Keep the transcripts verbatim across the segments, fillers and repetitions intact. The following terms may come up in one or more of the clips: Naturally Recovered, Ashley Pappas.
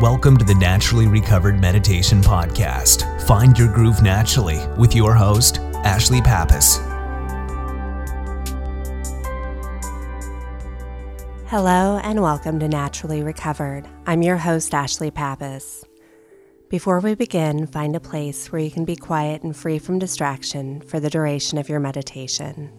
Welcome to the Naturally Recovered Meditation Podcast. Find your groove naturally with your host, Ashley Pappas. Hello and welcome to Naturally Recovered. I'm your host, Ashley Pappas. Before we begin, find a place where you can be quiet and free from distraction for the duration of your meditation.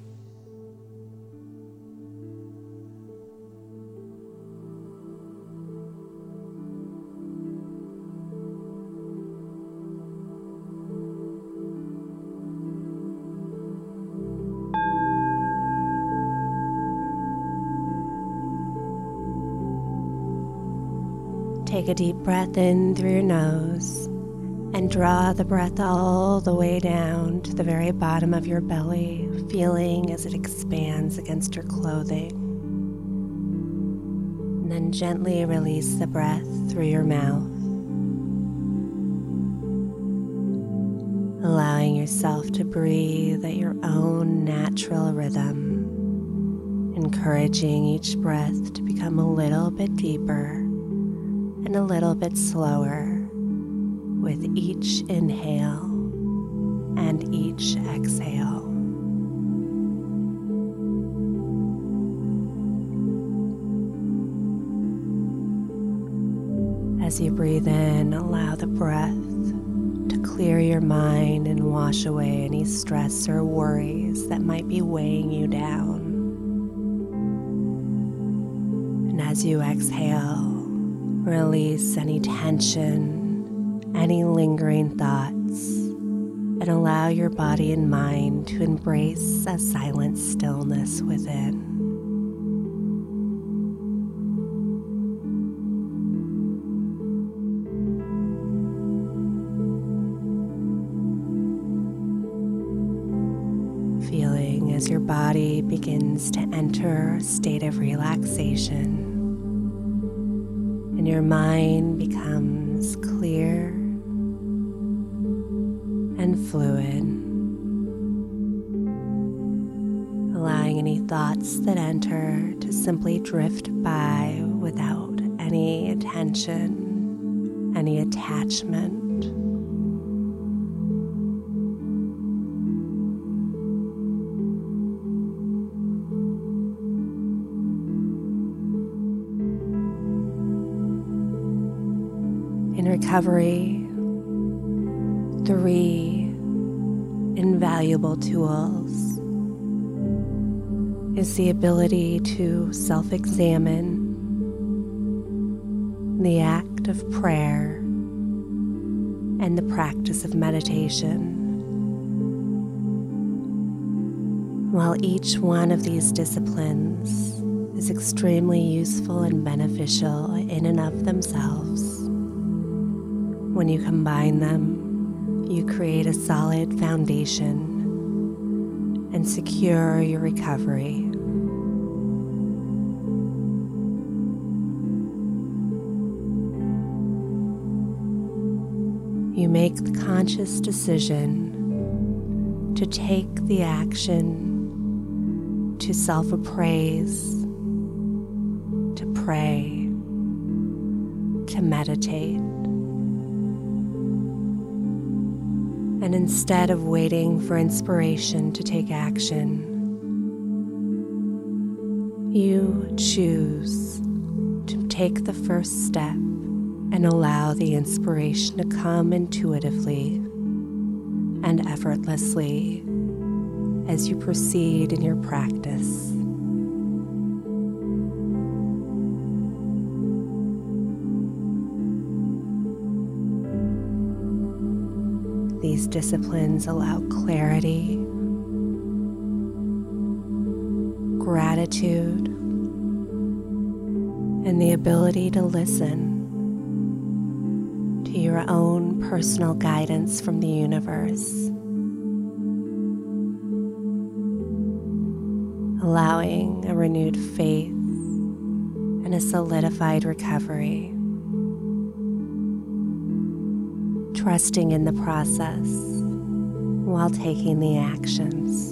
Take a deep breath in through your nose and draw the breath all the way down to the very bottom of your belly, feeling as it expands against your clothing. And then gently release the breath through your mouth, allowing yourself to breathe at your own natural rhythm, encouraging each breath to become a little bit deeper and a little bit slower with each inhale and each exhale. As you breathe in, allow the breath to clear your mind and wash away any stress or worries that might be weighing you down. And as you exhale, release any tension, any lingering thoughts, and allow your body and mind to embrace a silent stillness within. Feeling as your body begins to enter a state of relaxation. And your mind becomes clear and fluid, allowing any thoughts that enter to simply drift by without any attention, any attachment. In recovery, three invaluable tools is the ability to self-examine, the act of prayer, and the practice of meditation. While each one of these disciplines is extremely useful and beneficial in and of themselves, when you combine them, you create a solid foundation and secure your recovery. You make the conscious decision to take the action to self-appraise, to pray, to meditate. And instead of waiting for inspiration to take action, you choose to take the first step and allow the inspiration to come intuitively and effortlessly as you proceed in your practice. These disciplines allow clarity, gratitude, and the ability to listen to your own personal guidance from the universe, allowing a renewed faith and a solidified recovery. Trusting in the process while taking the actions.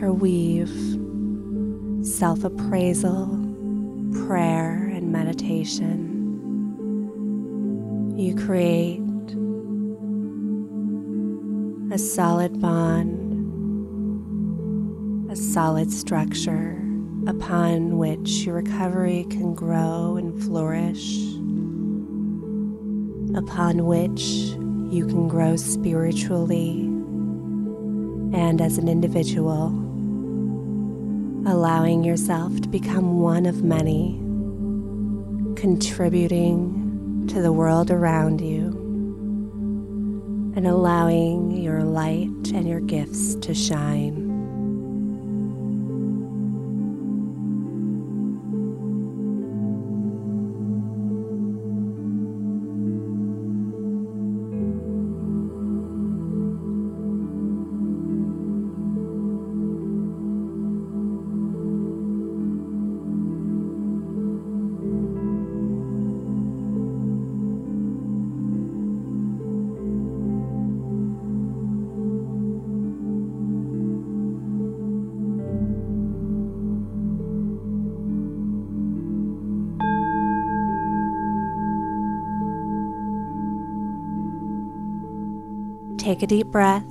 interweave self-appraisal, prayer, and meditation. You create a solid bond, a solid structure upon which your recovery can grow and flourish, upon which you can grow spiritually and as an individual, allowing yourself to become one of many, contributing to the world around you, and allowing your light and your gifts to shine. Take a deep breath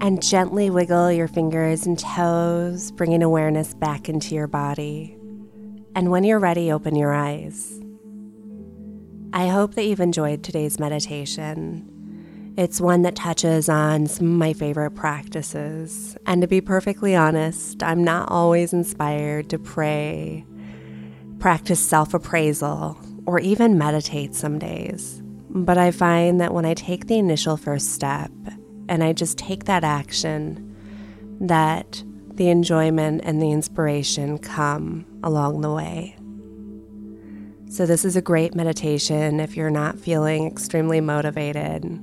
and gently wiggle your fingers and toes, bringing awareness back into your body. And when you're ready, open your eyes. I hope that you've enjoyed today's meditation. It's one that touches on some of my favorite practices. And to be perfectly honest, I'm not always inspired to pray, practice self-appraisal, or even meditate some days. But I find that when I take the initial first step and I just take that action, that the enjoyment and the inspiration come along the way. So this is a great meditation if you're not feeling extremely motivated,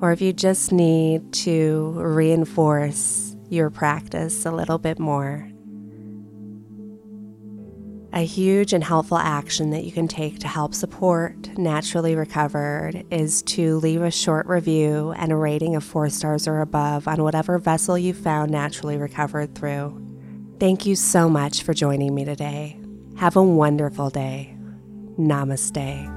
or if you just need to reinforce your practice a little bit more. A huge and helpful action that you can take to help support Naturally Recovered is to leave a short review and a rating of four stars or above on whatever vessel you found Naturally Recovered through. Thank you so much for joining me today. Have a wonderful day. Namaste.